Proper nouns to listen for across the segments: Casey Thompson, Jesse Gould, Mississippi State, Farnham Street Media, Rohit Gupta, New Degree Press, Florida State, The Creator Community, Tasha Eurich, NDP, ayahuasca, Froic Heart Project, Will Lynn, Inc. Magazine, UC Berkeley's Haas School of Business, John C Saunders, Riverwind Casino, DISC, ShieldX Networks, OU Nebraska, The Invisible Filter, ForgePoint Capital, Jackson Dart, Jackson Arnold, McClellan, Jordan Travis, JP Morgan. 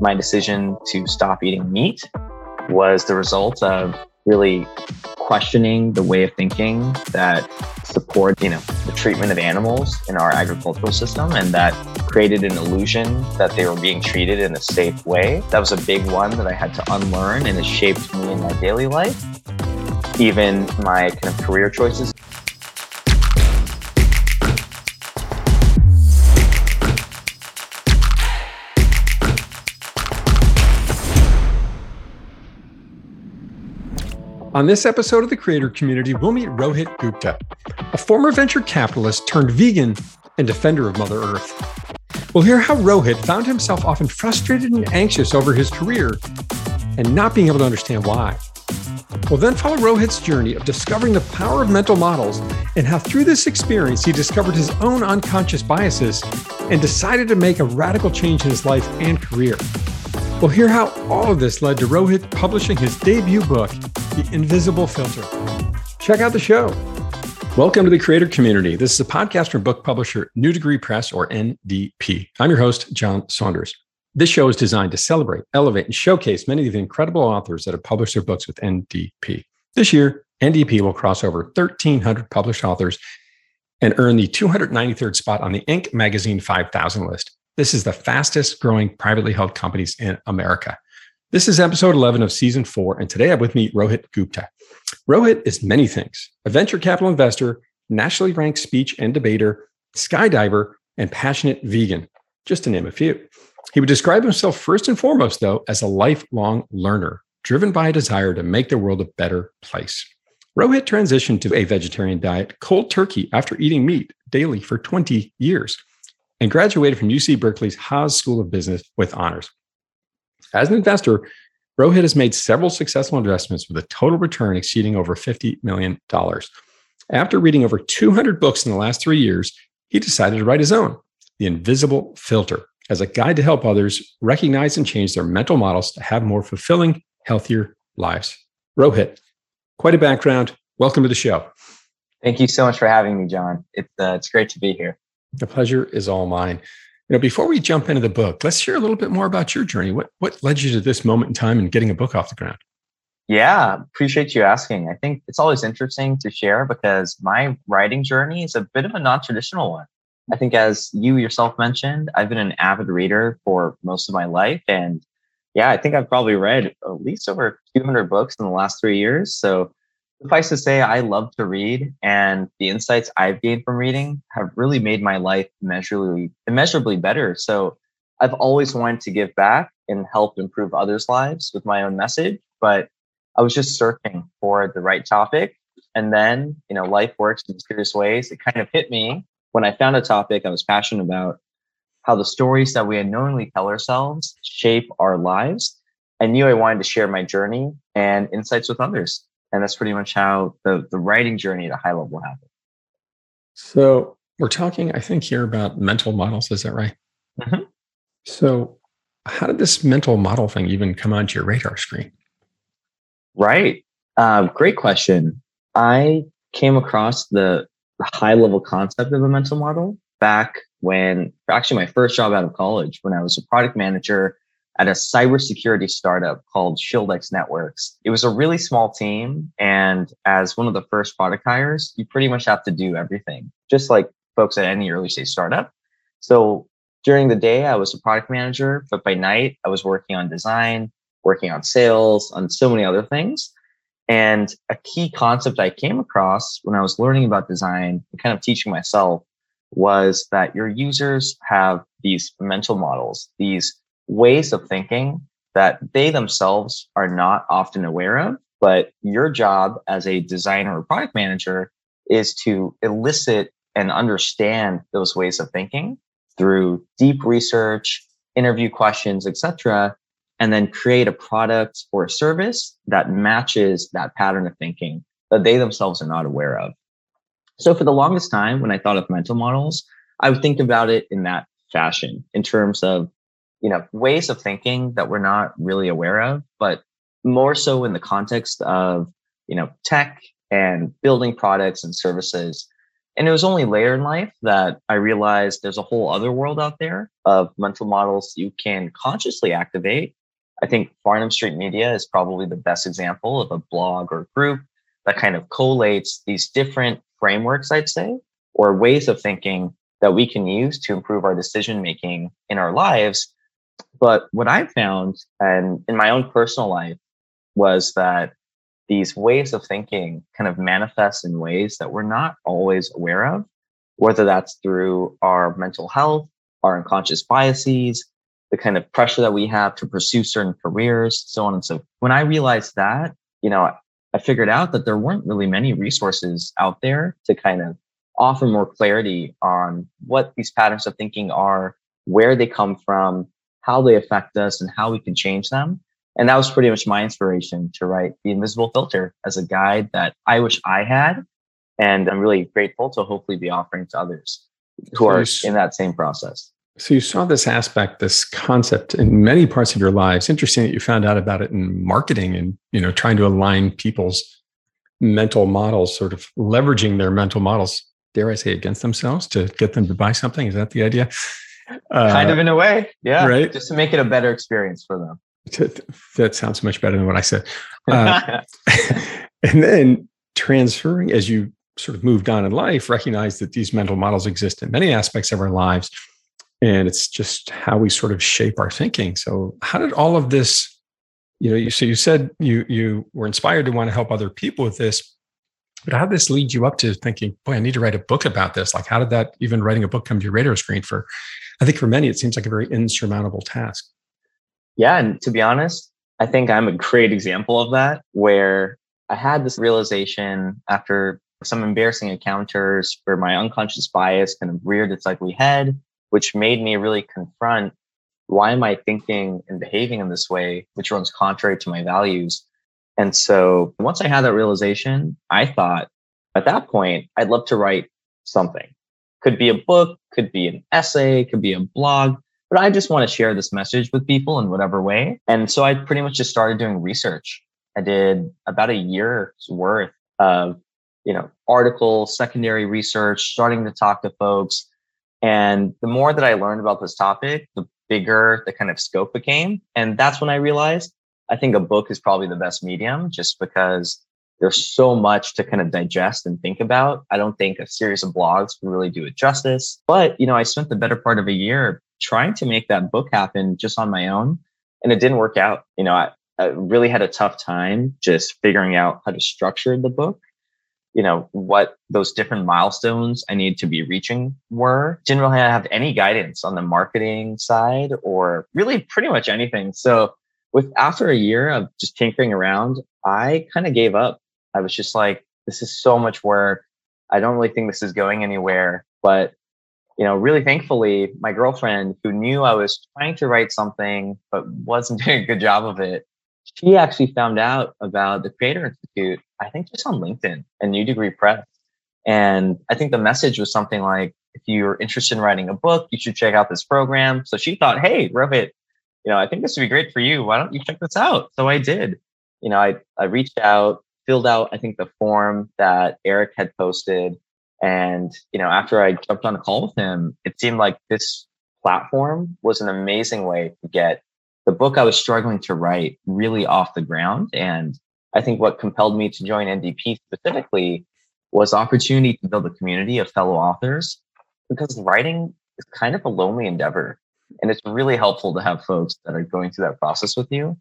My decision to stop eating meat was the result of really questioning the way of thinking that support, the treatment of animals in our agricultural system, and that created an illusion that they were being treated in a safe way. That was a big one that I had to unlearn, and it shaped me in my daily life, even my kind of career choices. On this episode of The Creator Community, we'll meet Rohit Gupta, a former venture capitalist turned vegan and defender of Mother Earth. We'll hear how Rohit found himself often frustrated and anxious over his career and not being able to understand why. We'll then follow Rohit's journey of discovering the power of mental models and how through this experience, he discovered his own unconscious biases and decided to make a radical change in his life and career. We'll hear how all of this led to Rohit publishing his debut book, The Invisible Filter. Check out the show. Welcome to The Creator Community. This is a podcast from book publisher New Degree Press, or NDP. I'm your host, John Saunders. This show is designed to celebrate, elevate, and showcase many of the incredible authors that have published their books with NDP. This year, NDP will cross over 1,300 published authors and earn the 293rd spot on the Inc. Magazine 5,000 list. This is the fastest growing privately held companies in America. This is episode 11 of season 4, and today I have with me Rohit Gupta. Rohit is many things: a venture capital investor, nationally ranked speech and debater, skydiver, and passionate vegan, just to name a few. He would describe himself first and foremost, though, as a lifelong learner, driven by a desire to make the world a better place. Rohit transitioned to a vegetarian diet, cold turkey, after eating meat daily for 20 years. And graduated from UC Berkeley's Haas School of Business with honors. As an investor, Rohit has made several successful investments with a total return exceeding over $50 million. After reading over 200 books in the last 3 years, he decided to write his own, The Invisible Filter, as a guide to help others recognize and change their mental models to have more fulfilling, healthier lives. Rohit, quite a background. Welcome to the show. Thank you so much for having me, John. It's great to be here. The pleasure is all mine. Before we jump into the book, let's hear a little bit more about your journey. What led you to this moment in time and getting a book off the ground? Yeah, appreciate you asking. I think it's always interesting to share because my writing journey is a bit of a non-traditional one. I think as you yourself mentioned, I've been an avid reader for most of my life. And yeah, I think I've probably read at least over 200 books in the last 3 years. So suffice to say, I love to read, and the insights I've gained from reading have really made my life immeasurably better. So I've always wanted to give back and help improve others' lives with my own message, but I was just searching for the right topic. And then, life works in mysterious ways. It kind of hit me when I found a topic I was passionate about, how the stories that we unknowingly tell ourselves shape our lives. I knew I wanted to share my journey and insights with others. And that's pretty much how the writing journey at a high level happened. So we're talking, I think, here about mental models. Is that right? Mm-hmm. So how did this mental model thing even come onto your radar screen? Right. Great question. I came across the high level concept of a mental model back when, actually my first job out of college, when I was a product manager at a cybersecurity startup called ShieldX Networks. It was a really small team. And as one of the first product hires, you pretty much have to do everything, just like folks at any early stage startup. So during the day, I was a product manager, but by night, I was working on design, working on sales, on so many other things. And a key concept I came across when I was learning about design and kind of teaching myself was that your users have these mental models, these ways of thinking that they themselves are not often aware of, but your job as a designer or product manager is to elicit and understand those ways of thinking through deep research, interview questions, etc., and then create a product or a service that matches that pattern of thinking that they themselves are not aware of. So for the longest time, when I thought of mental models, I would think about it in that fashion, in terms of ways of thinking that we're not really aware of, but more so in the context of, tech and building products and services. And it was only later in life that I realized there's a whole other world out there of mental models you can consciously activate. I think Farnham Street Media is probably the best example of a blog or group that kind of collates these different frameworks, I'd say, or ways of thinking that we can use to improve our decision-making in our lives. But what I found, and in my own personal life, was that these ways of thinking kind of manifest in ways that we're not always aware of, whether that's through our mental health, our unconscious biases, the kind of pressure that we have to pursue certain careers, so on and so forth. When I realized that, I figured out that there weren't really many resources out there to kind of offer more clarity on what these patterns of thinking are, where they come from, how they affect us, and how we can change them. And that was pretty much my inspiration to write The Invisible Filter as a guide that I wish I had. And I'm really grateful to hopefully be offering to others who are in that same process. So you saw this aspect, this concept in many parts of your lives. Interesting that you found out about it in marketing and, trying to align people's mental models, sort of leveraging their mental models, dare I say, against themselves to get them to buy something. Is that the idea? Kind of in a way. Yeah. Right. Just to make it a better experience for them. That sounds much better than what I said. And then transferring as you sort of moved on in life, recognize that these mental models exist in many aspects of our lives. And it's just how we sort of shape our thinking. So how did all of this, so you said you were inspired to want to help other people with this, but how did this lead you up to thinking, boy, I need to write a book about this? Like, how did that even writing a book come to your radar screen for, I think for many, it seems like a very insurmountable task. Yeah. And to be honest, I think I'm a great example of that, where I had this realization after some embarrassing encounters where my unconscious bias kind of reared its ugly head, which made me really confront, why am I thinking and behaving in this way, which runs contrary to my values? And so once I had that realization, I thought at that point, I'd love to write something. Could be a book, could be an essay, could be a blog, but I just want to share this message with people in whatever way. And so I pretty much just started doing research. I did about a year's worth of, articles, secondary research, starting to talk to folks. And the more that I learned about this topic, the bigger the kind of scope became. And that's when I realized, I think a book is probably the best medium just because there's so much to kind of digest and think about. I don't think a series of blogs can really do it justice. But, I spent the better part of a year trying to make that book happen just on my own. And it didn't work out. I really had a tough time just figuring out how to structure the book. What those different milestones I need to be reaching were. Didn't really have any guidance on the marketing side or really pretty much anything. So after a year of just tinkering around, I kind of gave up. I was just like, this is so much work. I don't really think this is going anywhere. But, really thankfully, my girlfriend, who knew I was trying to write something but wasn't doing a good job of it, she actually found out about the Creator Institute, I think just on LinkedIn and New Degree Press. And I think the message was something like, if you're interested in writing a book, you should check out this program. So she thought, hey, Rohit, I think this would be great for you. Why don't you check this out? So I did. I reached out, filled out, I think, the form that Eric had posted. And, after I jumped on a call with him, it seemed like this platform was an amazing way to get the book I was struggling to write really off the ground. And I think what compelled me to join NDP specifically was the opportunity to build a community of fellow authors, because writing is kind of a lonely endeavor. And it's really helpful to have folks that are going through that process with you.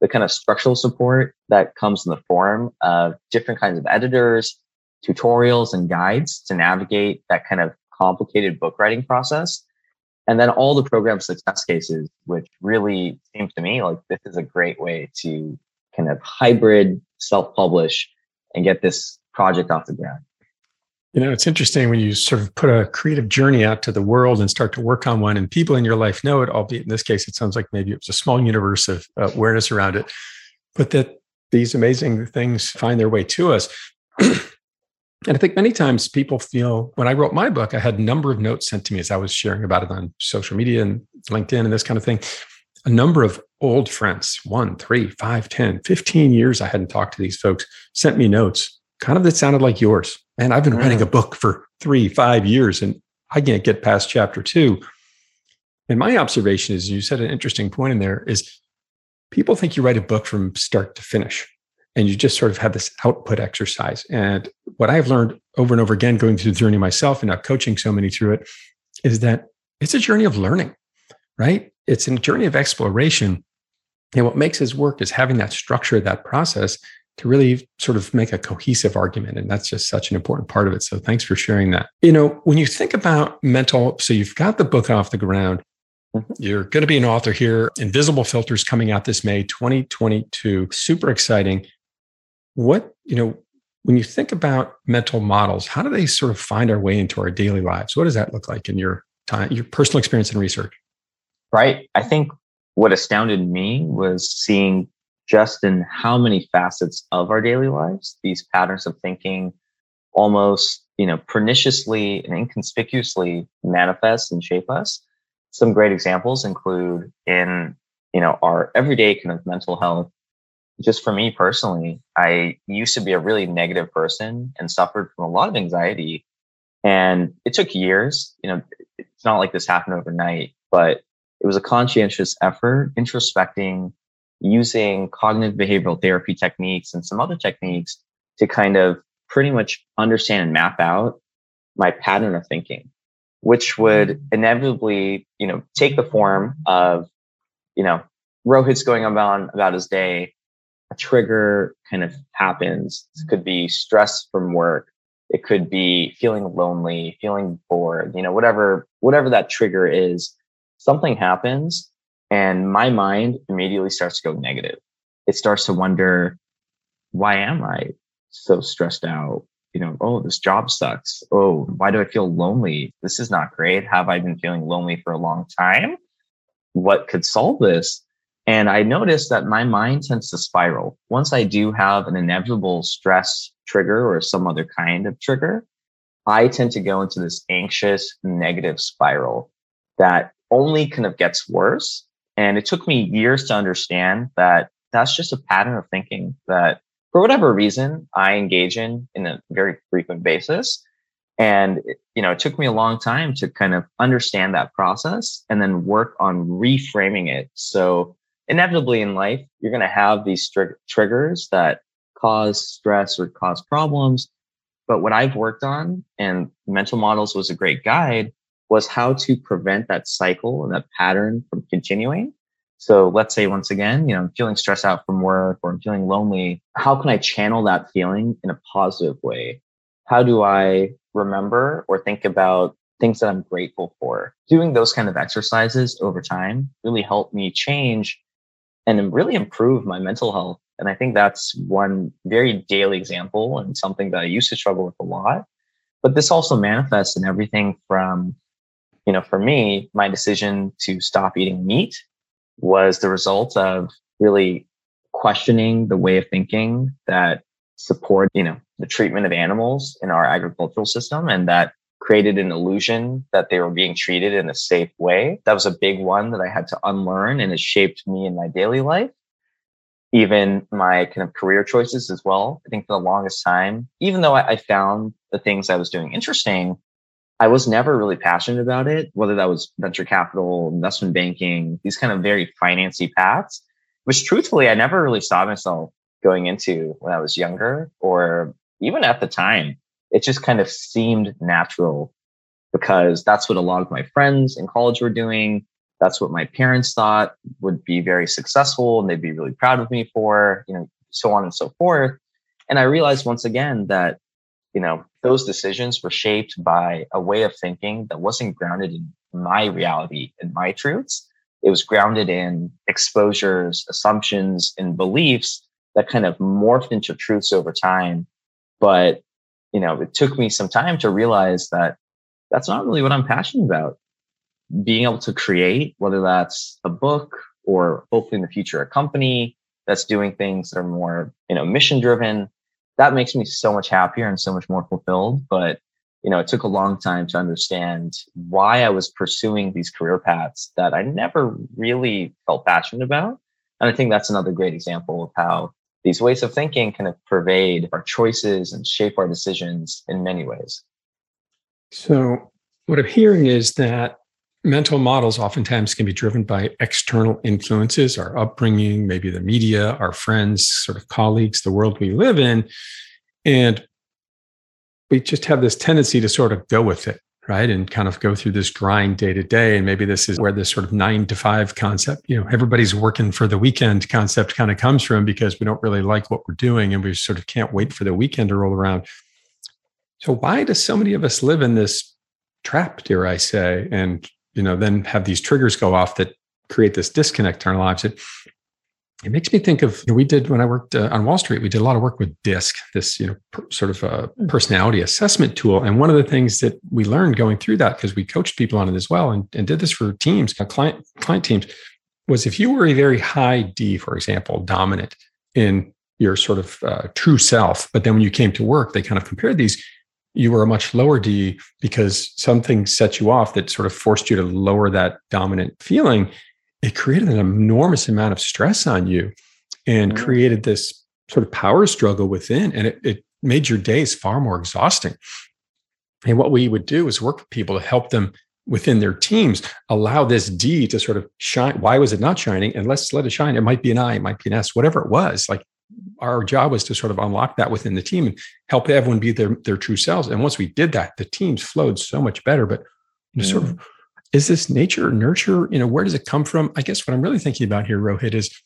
The kind of structural support that comes in the form of different kinds of editors, tutorials, and guides to navigate that kind of complicated book writing process. And then all the program success cases, which really seems to me like this is a great way to kind of hybrid self-publish and get this project off the ground. It's interesting when you sort of put a creative journey out to the world and start to work on one, and people in your life know it, albeit in this case, it sounds like maybe it was a small universe of awareness around it, but that these amazing things find their way to us. And I think many times people feel, when I wrote my book, I had a number of notes sent to me as I was sharing about it on social media and LinkedIn and this kind of thing. A number of old friends, 1, 3, 5, 10, 15 years I hadn't talked to these folks, sent me notes kind of that sounded like yours. And I've been writing a book for 3-5 years and I can't get past chapter 2. And my observation is, you said an interesting point in there, is people think you write a book from start to finish and you just sort of have this output exercise. And what I've learned over and over again, going through the journey myself and now coaching so many through it, is that it's a journey of learning, right? It's a journey of exploration. And what makes his work is having that structure, that process to really sort of make a cohesive argument. And that's just such an important part of it. So thanks for sharing that. You know, when you think about mental, so you've got the book off the ground, you're going to be an author here. Invisible Filters coming out this May, 2022. Super exciting. What, you know, when you think about mental models, how do they sort of find our way into our daily lives? What does that look like in your time, your personal experience and research? Right. I think what astounded me was seeing just in how many facets of our daily lives, these patterns of thinking almost, you know, perniciously and inconspicuously manifest and shape us. Some great examples include in, you know, our everyday kind of mental health. Just for me personally, I used to be a really negative person and suffered from a lot of anxiety. And it took years, you know, it's not like this happened overnight, but it was a conscientious effort, introspecting, using cognitive behavioral therapy techniques and some other techniques to kind of pretty much understand and map out my pattern of thinking, which would inevitably, you know, take the form of, you know, Rohit's going on about his day, a trigger kind of happens. It could be stress from work. It could be feeling lonely, feeling bored, you know, whatever that trigger is, something happens and my mind immediately starts to go negative. It starts to wonder, why am I so stressed out? You know, oh, this job sucks. Oh, why do I feel lonely? This is not great. Have I been feeling lonely for a long time? What could solve this? And I noticed that my mind tends to spiral. Once I do have an inevitable stress trigger or some other kind of trigger, I tend to go into this anxious, negative spiral that only kind of gets worse. And it took me years to understand that that's just a pattern of thinking that for whatever reason, I engage in a very frequent basis. And, you know, it took me a long time to kind of understand that process and then work on reframing it. So inevitably in life, you're going to have these triggers that cause stress or cause problems. But what I've worked on, and Mental Models was a great guide, was how to prevent that cycle and that pattern from continuing. So let's say, once again, you know, I'm feeling stressed out from work or I'm feeling lonely. How can I channel that feeling in a positive way? How do I remember or think about things that I'm grateful for? Doing those kind of exercises over time really helped me change and really improve my mental health. And I think that's one very daily example and something that I used to struggle with a lot. But this also manifests in everything from, you know, for me, my decision to stop eating meat was the result of really questioning the way of thinking that support, you know, the treatment of animals in our agricultural system, and that created an illusion that they were being treated in a safe way. That was a big one that I had to unlearn, and it shaped me in my daily life, even my kind of career choices as well. I think for the longest time, even though I found the things I was doing interesting, I was never really passionate about it, whether that was venture capital, investment banking, these kind of very financy paths, which truthfully, I never really saw myself going into when I was younger or even at the time. It just kind of seemed natural because that's what a lot of my friends in college were doing. That's what my parents thought would be very successful and they'd be really proud of me for, you know, so on and so forth. And I realized once again that, you know, those decisions were shaped by a way of thinking that wasn't grounded in my reality and my truths. It was grounded in exposures, assumptions, and beliefs that kind of morphed into truths over time. But, you know, it took me some time to realize that that's not really what I'm passionate about. Being able to create, whether that's a book or hopefully in the future, a company that's doing things that are more, you know, mission driven, that makes me so much happier and so much more fulfilled. But, you know, it took a long time to understand why I was pursuing these career paths that I never really felt passionate about. And I think that's another great example of how These ways of thinking kind of pervade our choices and shape our decisions in many ways. So what I'm hearing is that mental models oftentimes can be driven by external influences, our upbringing, maybe the media, our friends, sort of colleagues, the world we live in. And we just have this tendency to sort of go with it, right? And kind of go through this grind day to day. And maybe this is where this sort of 9-to-5 concept, you know, everybody's working for the weekend concept kind of comes from, because we don't really like what we're doing and we sort of can't wait for the weekend to roll around. So why do so many of us live in this trap, dare I say, and, you know, then have these triggers go off that create this disconnect in our lives? It makes me think of, you know, we did, when I worked on Wall Street, we did a lot of work with DISC, this, you know, sort of a personality assessment tool. And one of the things that we learned going through that, because we coached people on it as well, and did this for teams, client teams, was if you were a very high D, for example, dominant in your sort of true self, but then when you came to work, they kind of compared these, you were a much lower D because something set you off that sort of forced you to lower that dominant feeling. It created an enormous amount of stress on you and created this sort of power struggle within. And it made your days far more exhausting. And what we would do is work with people to help them within their teams, allow this D to sort of shine. Why was it not shining? And let's let it shine. It might be an I, it might be an S, whatever it was. Like, our job was to sort of unlock that within the team and help everyone be their true selves. And once we did that, the teams flowed so much better. But you know, sort of, is this nature or nurture? You know, where does it come from? I guess what I'm really thinking about here, Rohit, is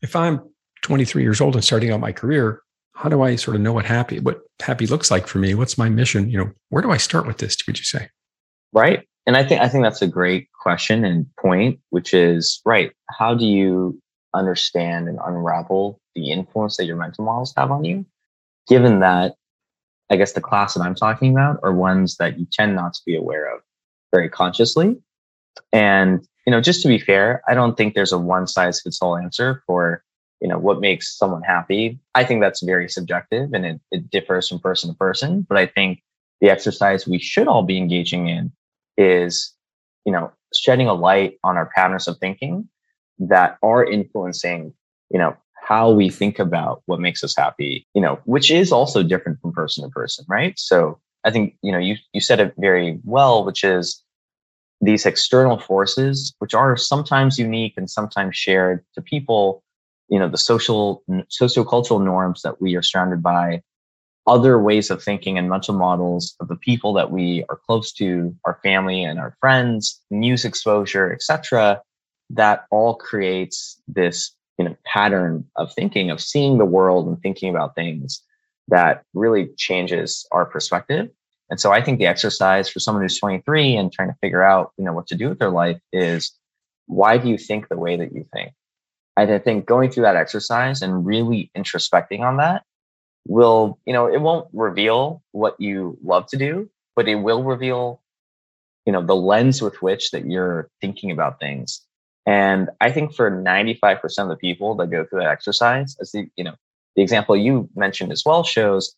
if I'm 23 years old and starting out my career, how do I sort of know what happy looks like for me? What's my mission? You know, where do I start with this, would you say? Right. And I think that's a great question and point, which is, right, how do you understand and unravel the influence that your mental models have on you? Given that, I guess the class that I'm talking about are ones that you tend not to be aware of very consciously. And, you know, just to be fair, I don't think there's a one size fits all answer for, you know, what makes someone happy. I think that's very subjective and it differs from person to person. But I think the exercise we should all be engaging in is, you know, shedding a light on our patterns of thinking that are influencing, you know, how we think about what makes us happy, you know, which is also different from person to person, right? So I think, you know, you said it very well, which is these external forces, which are sometimes unique and sometimes shared to people, you know, the sociocultural norms that we are surrounded by, other ways of thinking and mental models of the people that we are close to, our family and our friends, news exposure, etc. That all creates this, you know, pattern of thinking, of seeing the world and thinking about things that really changes our perspective. And so I think the exercise for someone who's 23 and trying to figure out, you know, what to do with their life is, why do you think the way that you think? And I think going through that exercise and really introspecting on that will, you know, it won't reveal what you love to do, but it will reveal, you know, the lens with which that you're thinking about things. And I think for 95% of the people that go through that exercise, as the, you know, the example you mentioned as well shows,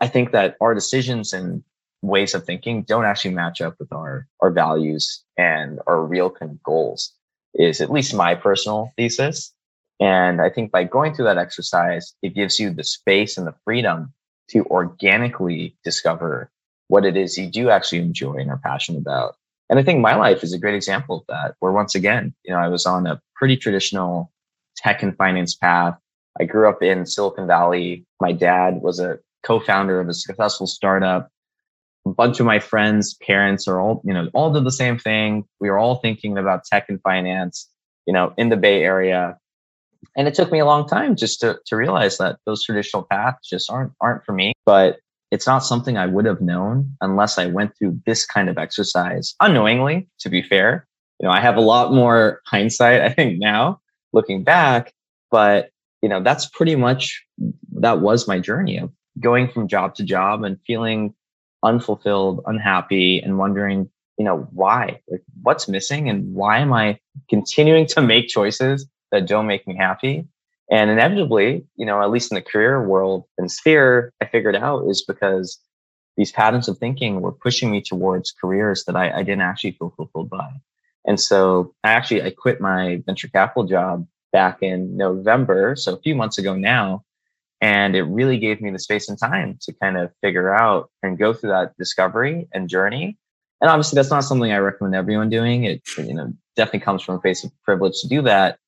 I think that our decisions and ways of thinking don't actually match up with our values and our real kind of goals, is at least my personal thesis. And I think by going through that exercise, it gives you the space and the freedom to organically discover what it is you do actually enjoy and are passionate about. And I think my life is a great example of that, where once again, you know, I was on a pretty traditional tech and finance path. I grew up in Silicon Valley. My dad was a co-founder of a successful startup. A bunch of my friends' parents are all, you know, all did the same thing. We were all thinking about tech and finance, you know, in the Bay Area. And it took me a long time just to realize that those traditional paths just aren't for me. But it's not something I would have known unless I went through this kind of exercise unknowingly, to be fair. You know, I have a lot more hindsight, I think, now looking back, but, you know, that's pretty much, that was my journey of going from job to job and feeling unfulfilled, unhappy, and wondering, you know, why, like, what's missing and why am I continuing to make choices that don't make me happy? And inevitably, you know, at least in the career world and sphere, I figured out is because these patterns of thinking were pushing me towards careers that I didn't actually feel fulfilled by. And so I quit my venture capital job back in November, so a few months ago now. And it really gave me the space and time to kind of figure out and go through that discovery and journey. And obviously that's not something I recommend everyone doing. It, you know, definitely comes from a place of privilege to do that,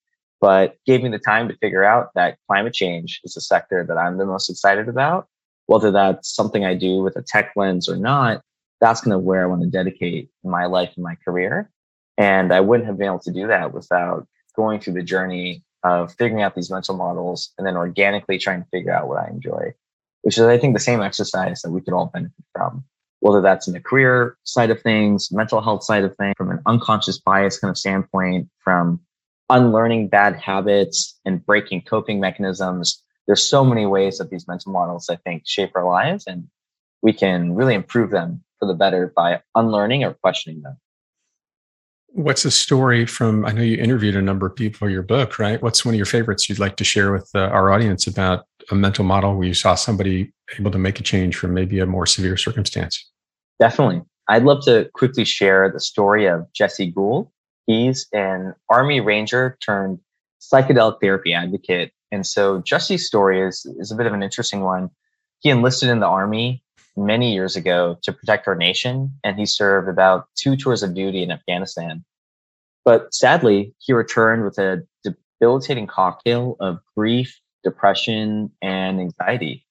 but gave me the time to figure out that climate change is the sector that I'm the most excited about. Whether that's something I do with a tech lens or not, that's kind of where I want to dedicate my life and my career. And I wouldn't have been able to do that without going through the journey of figuring out these mental models and then organically trying to figure out what I enjoy, which is, I think, the same exercise that we could all benefit from, whether that's in the career side of things, mental health side of things, from an unconscious bias kind of standpoint, from unlearning bad habits and breaking coping mechanisms. There's so many ways that these mental models, I think, shape our lives, and we can really improve them for the better by unlearning or questioning them. What's a story from, I know you interviewed a number of people for your book, right? What's one of your favorites you'd like to share with our audience about a mental model where you saw somebody able to make a change from maybe a more severe circumstance? Definitely. I'd love to quickly share the story of Jesse Gould. He's an Army Ranger turned psychedelic therapy advocate. And so Jesse's story is a bit of an interesting one. He enlisted in the Army many years ago to protect our nation, and he served about 2 tours of duty in Afghanistan. But sadly, he returned with a debilitating cocktail of grief, depression, and anxiety.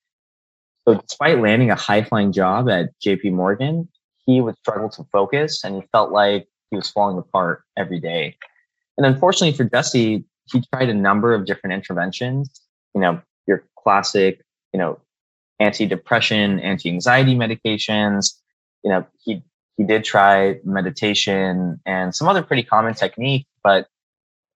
So despite landing a high-flying job at JP Morgan, he would struggle to focus, and he felt like he was falling apart every day. And unfortunately for Jesse, he tried a number of different interventions, you know, your classic, you know, anti-depression, anti-anxiety medications. You know, he did try meditation and some other pretty common technique, but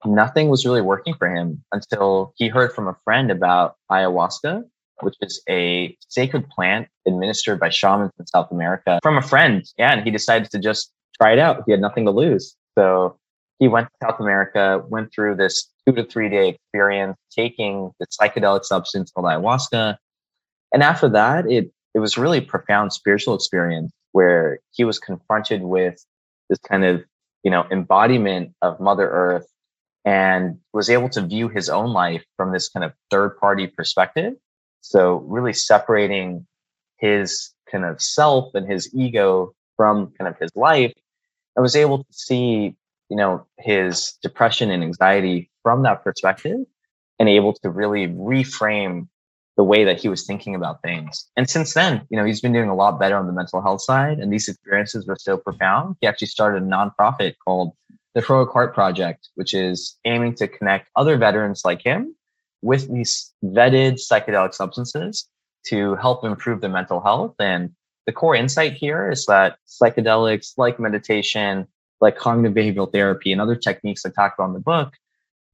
nothing was really working for him until he heard from a friend about ayahuasca, which is a sacred plant administered by shamans in South America, from a friend. Yeah, and he decided to just try it out. He had nothing to lose. So he went to South America, went through this 2 to 3 day experience, taking the psychedelic substance called ayahuasca. And after that, it was really a profound spiritual experience where he was confronted with this kind of, you know, embodiment of Mother Earth, and was able to view his own life from this kind of third party perspective. So really separating his kind of self and his ego from kind of his life, and was able to see, you know, his depression and anxiety from that perspective, and able to really reframe the way that he was thinking about things. And since then, you know, he's been doing a lot better on the mental health side. And these experiences were so profound. He actually started a nonprofit called the Froic Heart Project, which is aiming to connect other veterans like him with these vetted psychedelic substances to help improve their mental health. And the core insight here is that psychedelics, like meditation, like cognitive behavioral therapy, and other techniques I talked about in the book,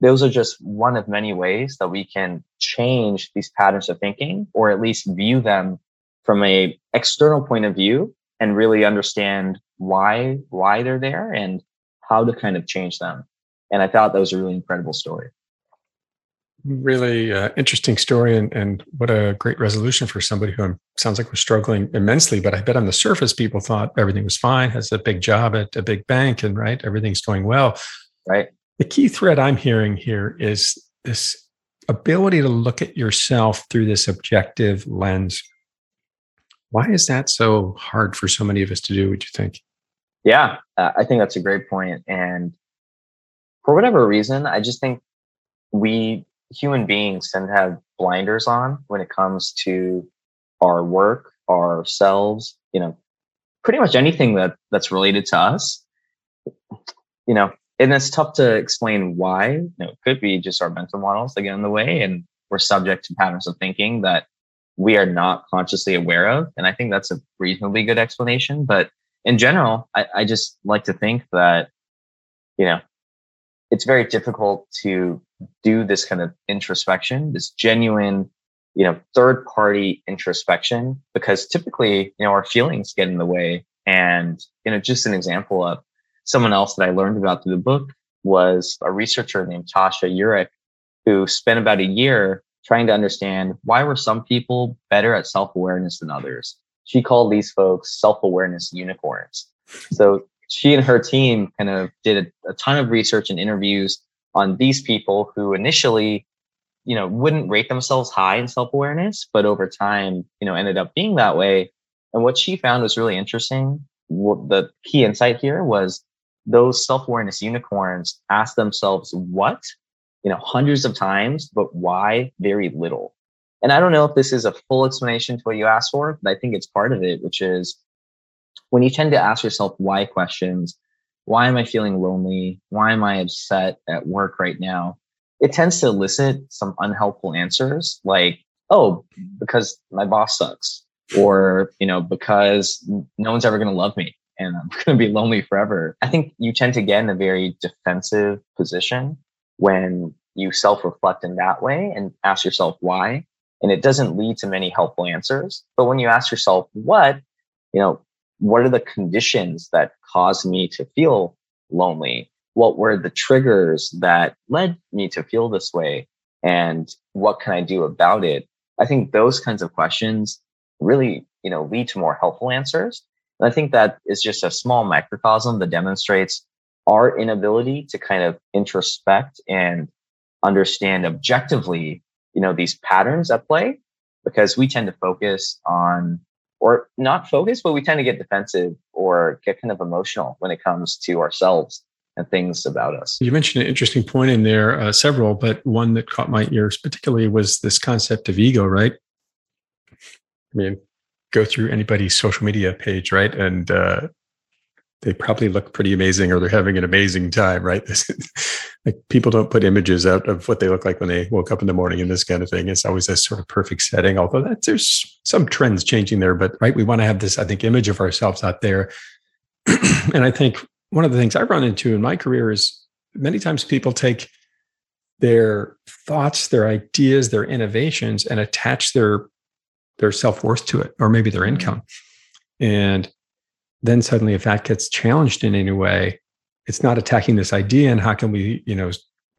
those are just one of many ways that we can change these patterns of thinking, or at least view them from an external point of view, and really understand why they're there and how to kind of change them. And I thought that was a really incredible story. Really interesting story, and what a great resolution for somebody who sounds like was struggling immensely. But I bet on the surface, people thought everything was fine, has a big job at a big bank, and right, everything's going well. Right. The key thread I'm hearing here is this ability to look at yourself through this objective lens. Why is that so hard for so many of us to do, would you think? Yeah, I think that's a great point. And for whatever reason, I just think we human beings tend to have blinders on when it comes to our work, ourselves, you know, pretty much anything that's related to us, you know. And it's tough to explain why. You know, it could be just our mental models that get in the way, and we're subject to patterns of thinking that we are not consciously aware of. And I think that's a reasonably good explanation. But in general, I just like to think that, you know, it's very difficult to do this kind of introspection, this genuine, you know, third party introspection, because typically, you know, our feelings get in the way. And, you know, just an example of someone else that I learned about through the book was a researcher named Tasha Eurich, who spent about a year trying to understand why were some people better at self-awareness than others. She called these folks self-awareness unicorns. So she and her team kind of did a ton of research and interviews on these people who initially, you know, wouldn't rate themselves high in self-awareness, but over time, you know, ended up being that way. And what she found was really interesting. The key insight here was those self-awareness unicorns ask themselves what, you know, hundreds of times, but why very little. And I don't know if this is a full explanation to what you asked for, but I think it's part of it, which is when you tend to ask yourself why questions, why am I feeling lonely? Why am I upset at work right now? It tends to elicit some unhelpful answers like, oh, because my boss sucks, or, you know, because no one's ever going to love me and I'm going to be lonely forever. I think you tend to get in a very defensive position when you self-reflect in that way and ask yourself why. And it doesn't lead to many helpful answers. But when you ask yourself what, you know, what are the conditions that caused me to feel lonely? What were the triggers that led me to feel this way? And what can I do about it? I think those kinds of questions really, you know, lead to more helpful answers. And I think that is just a small microcosm that demonstrates our inability to kind of introspect and understand objectively, you know, these patterns at play, because we tend to focus on, or not focus, but we tend to get defensive or get kind of emotional when it comes to ourselves and things about us. You mentioned an interesting point in there, several, but one that caught my ears particularly was this concept of ego, right? I mean, go through anybody's social media page, right? And they probably look pretty amazing, or they're having an amazing time, right? Like people don't put images out of what they look like when they woke up in the morning and this kind of thing. It's always this sort of perfect setting, although there's some trends changing there, but right, we want to have this, I think, image of ourselves out there. And I think one of the things I've run into in my career is many times people take their thoughts, their ideas, their innovations, and attach their self-worth to it, or maybe their income. And then suddenly if that gets challenged in any way, it's not attacking this idea and how can we, you know,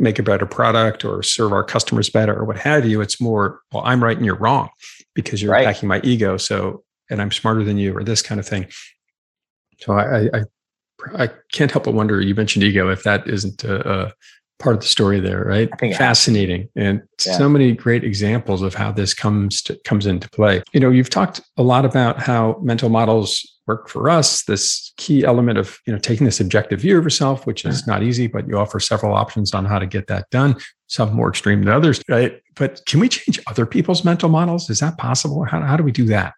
make a better product or serve our customers better or what have you. It's more, well, I'm right and you're wrong because you're right, attacking my ego. So, and I'm smarter than you, or this kind of thing. So I can't help but wonder, you mentioned ego, if that isn't a part of the story there, right? Fascinating. And so many great examples of how this comes into play. You know, you've talked a lot about how mental models work for us, this key element of, you know, taking this objective view of yourself, which is not easy, but you offer several options on how to get that done, some more extreme than others, right? But can we change other people's mental models? Is that possible? How do we do that?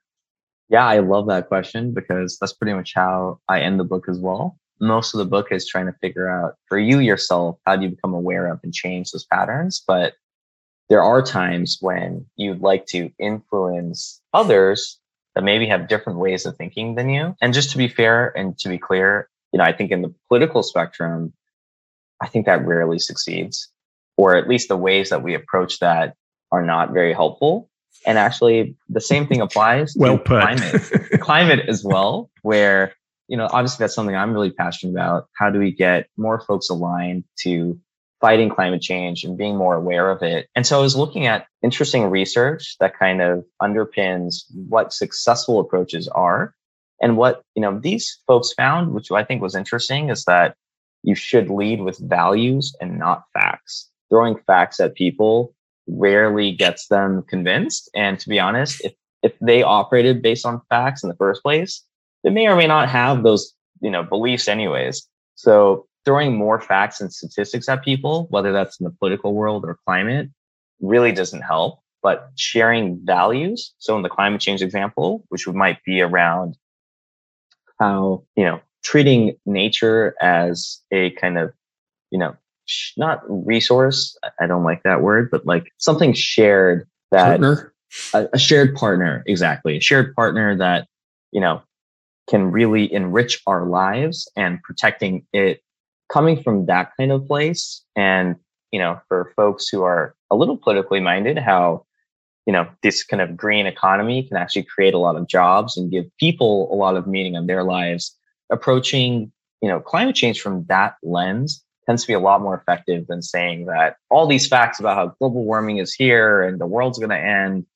Yeah, I love that question because that's pretty much how I end the book as well. Most of the book is trying to figure out for you yourself, how do you become aware of and change those patterns? But there are times when you'd like to influence others that maybe have different ways of thinking than you. And just to be fair and to be clear, you know, I think in the political spectrum, I think that rarely succeeds, or at least the ways that we approach that are not very helpful. And actually the same thing applies to climate as well, where, you know, obviously that's something I'm really passionate about. How do we get more folks aligned to fighting climate change and being more aware of it? And so I was looking at interesting research that kind of underpins what successful approaches are. And what, you know, these folks found, which I think was interesting, is that you should lead with values and not facts. Throwing facts at people rarely gets them convinced. And to be honest, if they operated based on facts in the first place, they may or may not have those, you know, beliefs anyways. So throwing more facts and statistics at people, whether that's in the political world or climate, really doesn't help. But sharing values, so in the climate change example, which might be around how, you know, treating nature as a kind of, you know, not resource, I don't like that word, but like something shared that a shared partner, exactly, a shared partner that, you know, can really enrich our lives, and protecting it coming from that kind of place. And, you know, for folks who are a little politically minded, how, you know, this kind of green economy can actually create a lot of jobs and give people a lot of meaning in their lives, approaching, you know, climate change from that lens tends to be a lot more effective than saying that all these facts about how global warming is here and the world's going to end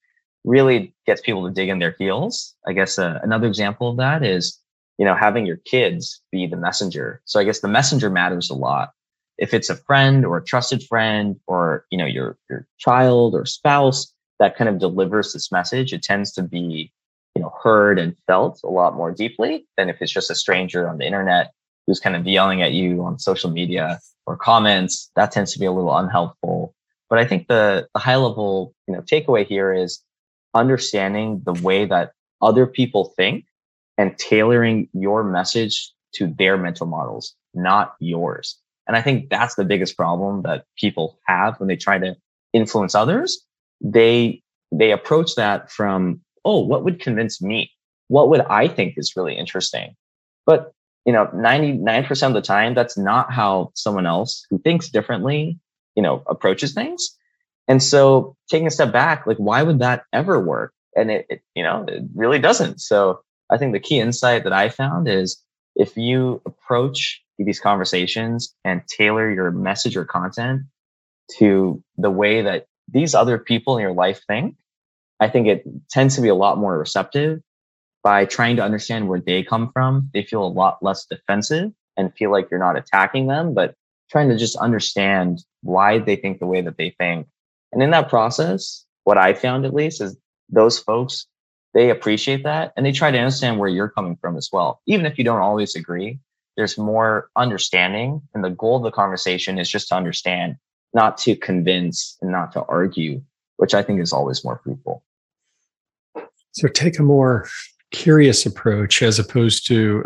really gets people to dig in their heels. I guess another example of that is, you know, having your kids be the messenger. So I guess the messenger matters a lot. If it's a friend or a trusted friend or, you know, your child or spouse that kind of delivers this message, it tends to be, you know, heard and felt a lot more deeply than if it's just a stranger on the internet who's kind of yelling at you on social media or comments. That tends to be a little unhelpful. But I think the high level, you know, takeaway here is understanding the way that other people think and tailoring your message to their mental models, not yours. And I think that's the biggest problem that people have when they try to influence others. They approach that from, oh, what would convince me? What would I think is really interesting? But, you know, 99% of the time, that's not how someone else who thinks differently, you know, approaches things. And so taking a step back, like, why would that ever work? And it you know, it really doesn't. So I think the key insight that I found is if you approach these conversations and tailor your message or content to the way that these other people in your life think, I think it tends to be a lot more receptive. By trying to understand where they come from, they feel a lot less defensive and feel like you're not attacking them, but trying to just understand why they think the way that they think. And in that process, what I found at least is those folks, they appreciate that and they try to understand where you're coming from as well. Even if you don't always agree, there's more understanding. And the goal of the conversation is just to understand, not to convince and not to argue, which I think is always more fruitful. So take a more curious approach as opposed to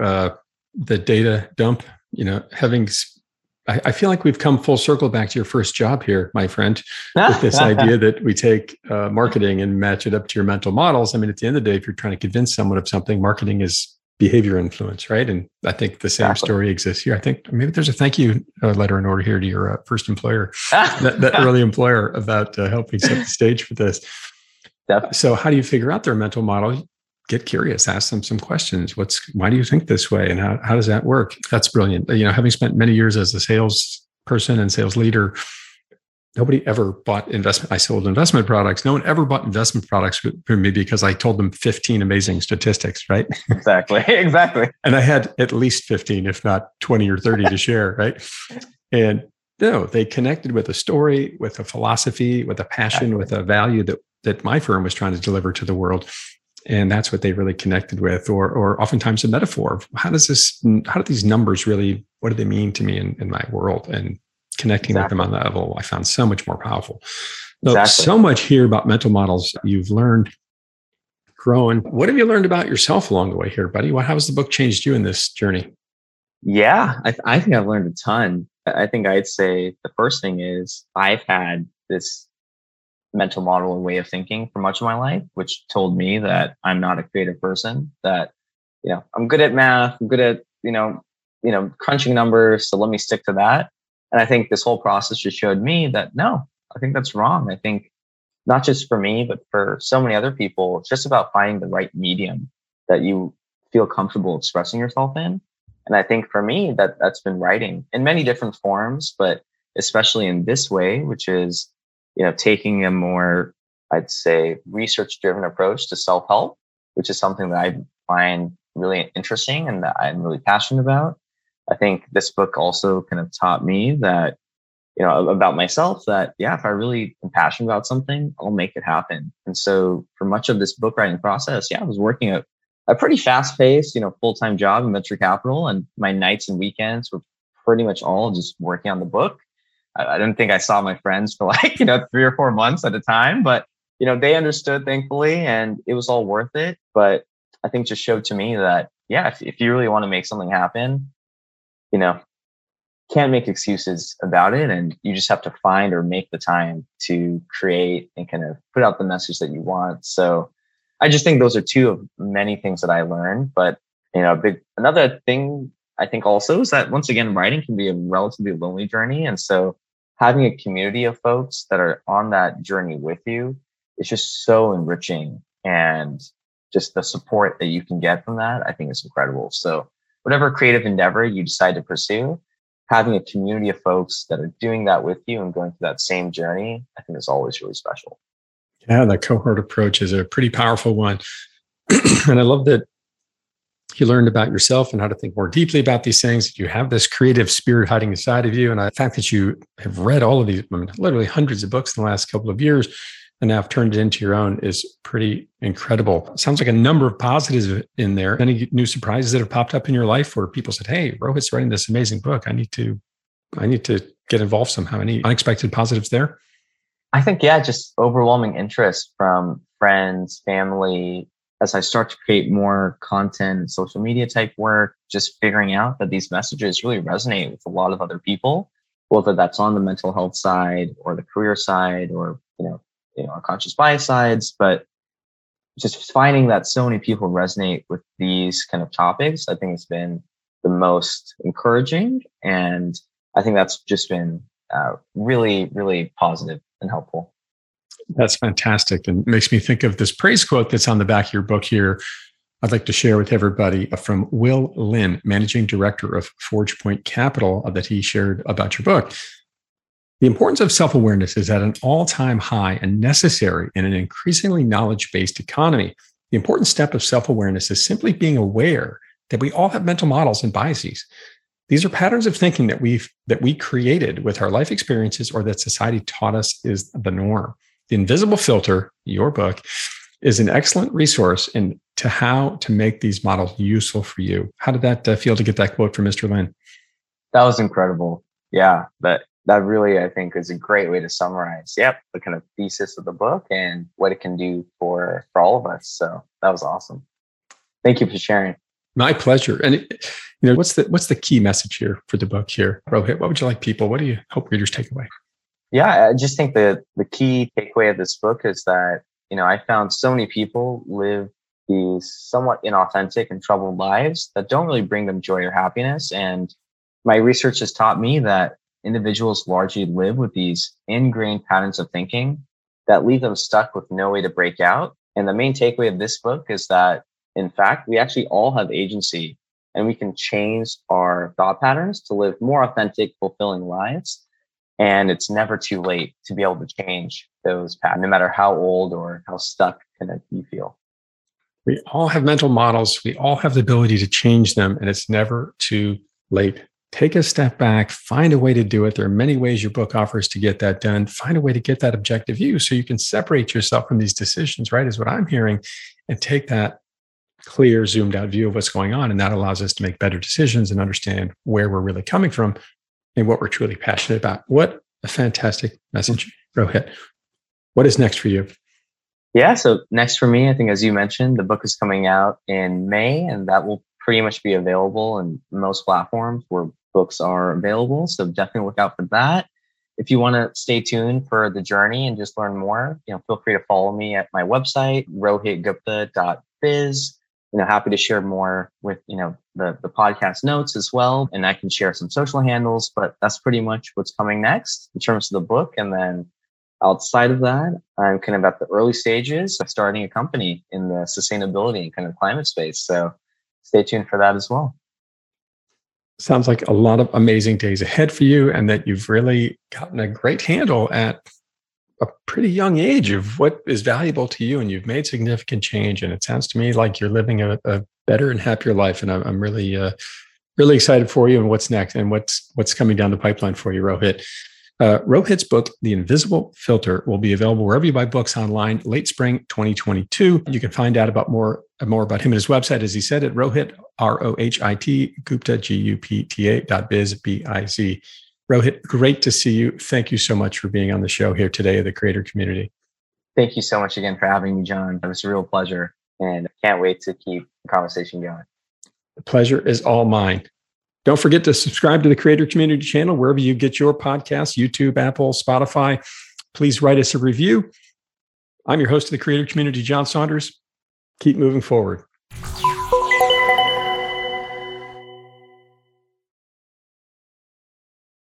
the data dump, you know, having... I feel like we've come full circle back to your first job here, my friend, with this idea that we take marketing and match it up to your mental models. I mean, at the end of the day, if you're trying to convince someone of something, marketing is behavior influence, right? And I think the same story exists here. I think maybe there's a thank you letter in order here to your first employer, that early employer, about helping set the stage for this. Definitely. So how do you figure out their mental model? Get curious, ask them some questions. Why do you think this way? And how does that work? That's brilliant. You know, having spent many years as a sales person and sales leader, nobody ever bought investment. I sold investment products. No one ever bought investment products for me because I told them 15 amazing statistics, right? Exactly. And I had at least 15, if not 20 or 30 to share, right? And no, they connected with a story, with a philosophy, with a passion, with a value that my firm was trying to deliver to the world. And that's what they really connected with, or oftentimes a metaphor of how do these numbers really, what do they mean to me in my world? And connecting with them on that level, I found so much more powerful. So much here about mental models you've learned, grown. What have you learned about yourself along the way here, buddy? How has the book changed you in this journey? Yeah, I think I've learned a ton. I think I'd say the first thing is I've had this mental model and way of thinking for much of my life, which told me that I'm not a creative person, that, you know, I'm good at math, I'm good at, you know, crunching numbers. So let me stick to that. And I think this whole process just showed me that, no, I think that's wrong. I think not just for me, but for so many other people, it's just about finding the right medium that you feel comfortable expressing yourself in. And I think for me, that's been writing in many different forms, but especially in this way, which is, you know, taking a more, I'd say, research-driven approach to self-help, which is something that I find really interesting and that I'm really passionate about. I think this book also kind of taught me that, you know, about myself, that, yeah, if I really am passionate about something, I'll make it happen. And so for much of this book writing process, yeah, I was working at a pretty fast-paced, you know, full-time job in venture capital, and my nights and weekends were pretty much all just working on the book. I didn't think I saw my friends for like, you know, 3 or 4 months at a time, but, you know, they understood, thankfully, and it was all worth it. But I think just showed to me that, yeah, if you really want to make something happen, you know, can't make excuses about it. And you just have to find or make the time to create and kind of put out the message that you want. So I just think those are two of many things that I learned. But, you know, another thing I think also is that, once again, writing can be a relatively lonely journey. And so having a community of folks that are on that journey with you is just so enriching, and just the support that you can get from that, I think, is incredible. So whatever creative endeavor you decide to pursue, having a community of folks that are doing that with you and going through that same journey, I think, is always really special. Yeah, that cohort approach is a pretty powerful one. And I love that you learned about yourself and how to think more deeply about these things. You have this creative spirit hiding inside of you. And the fact that you have read all of these, I mean, literally hundreds of books in the last couple of years, and now have turned it into your own is pretty incredible. Sounds like a number of positives in there. Any new surprises that have popped up in your life where people said, hey, Rohit's writing this amazing book. I need to get involved somehow. Any unexpected positives there? I think, yeah, just overwhelming interest from friends, family, as I start to create more content, social media type work, just figuring out that these messages really resonate with a lot of other people, whether that's on the mental health side or the career side or, you know, unconscious bias sides, but just finding that so many people resonate with these kind of topics, I think it's been the most encouraging. And I think that's just been really, really positive and helpful. That's fantastic. And makes me think of this praise quote that's on the back of your book here. I'd like to share with everybody from Will Lynn, Managing Director of ForgePoint Capital, that he shared about your book. The importance of self-awareness is at an all-time high and necessary in an increasingly knowledge-based economy. The important step of self-awareness is simply being aware that we all have mental models and biases. These are patterns of thinking that we created with our life experiences or that society taught us is the norm. The Invisible Filter, your book, is an excellent resource into how to make these models useful for you. How did that feel to get that quote from Mr. Lynn? That was incredible. Yeah, That really, I think, is a great way to summarize, the kind of thesis of the book and what it can do for all of us. So that was awesome. Thank you for sharing. My pleasure. And what's the key message here for the book here, Rohit? What would you like people? What do you hope readers take away? Yeah, I just think the key takeaway of this book is that, I found so many people live these somewhat inauthentic and troubled lives that don't really bring them joy or happiness. And my research has taught me that individuals largely live with these ingrained patterns of thinking that leave them stuck with no way to break out. And the main takeaway of this book is that, in fact, we actually all have agency and we can change our thought patterns to live more authentic, fulfilling lives. And it's never too late to be able to change those patterns, no matter how old or how stuck you feel. We all have mental models. We all have the ability to change them, and it's never too late. Take a step back, find a way to do it. There are many ways your book offers to get that done. Find a way to get that objective view so you can separate yourself from these decisions, right, is what I'm hearing, and take that clear, zoomed out view of what's going on. And that allows us to make better decisions and understand where we're really coming from and what we're truly passionate about. What a fantastic message, Rohit. What is next for you? Yeah, so next for me, I think, as you mentioned, the book is coming out in May, and that will pretty much be available in most platforms where books are available. So definitely look out for that. If you want to stay tuned for the journey and just learn more, feel free to follow me at my website, rohitgupta.biz. Happy to share more with, the podcast notes as well. And I can share some social handles, but that's pretty much what's coming next in terms of the book. And then outside of that, I'm kind of at the early stages of starting a company in the sustainability and kind of climate space. So stay tuned for that as well. Sounds like a lot of amazing days ahead for you, and that you've really gotten a great handle at a pretty young age of what is valuable to you, and you've made significant change. And it sounds to me like you're living a better and happier life. And I'm really, really excited for you and what's next and what's coming down the pipeline for you, Rohit. Rohit's book, The Invisible Filter, will be available wherever you buy books online late spring 2022. You can find out about more about him and his website, as he said, at Rohit, R-O-H-I-T, Gupta, G-U-P-T-A.biz, B-I-Z. Rohit, great to see you. Thank you so much for being on the show here today at the Creator Community. Thank you so much again for having me, John. It was a real pleasure, and I can't wait to keep the conversation going. The pleasure is all mine. Don't forget to subscribe to the Creator Community channel, wherever you get your podcasts, YouTube, Apple, Spotify. Please write us a review. I'm your host of the Creator Community, John Saunders. Keep moving forward.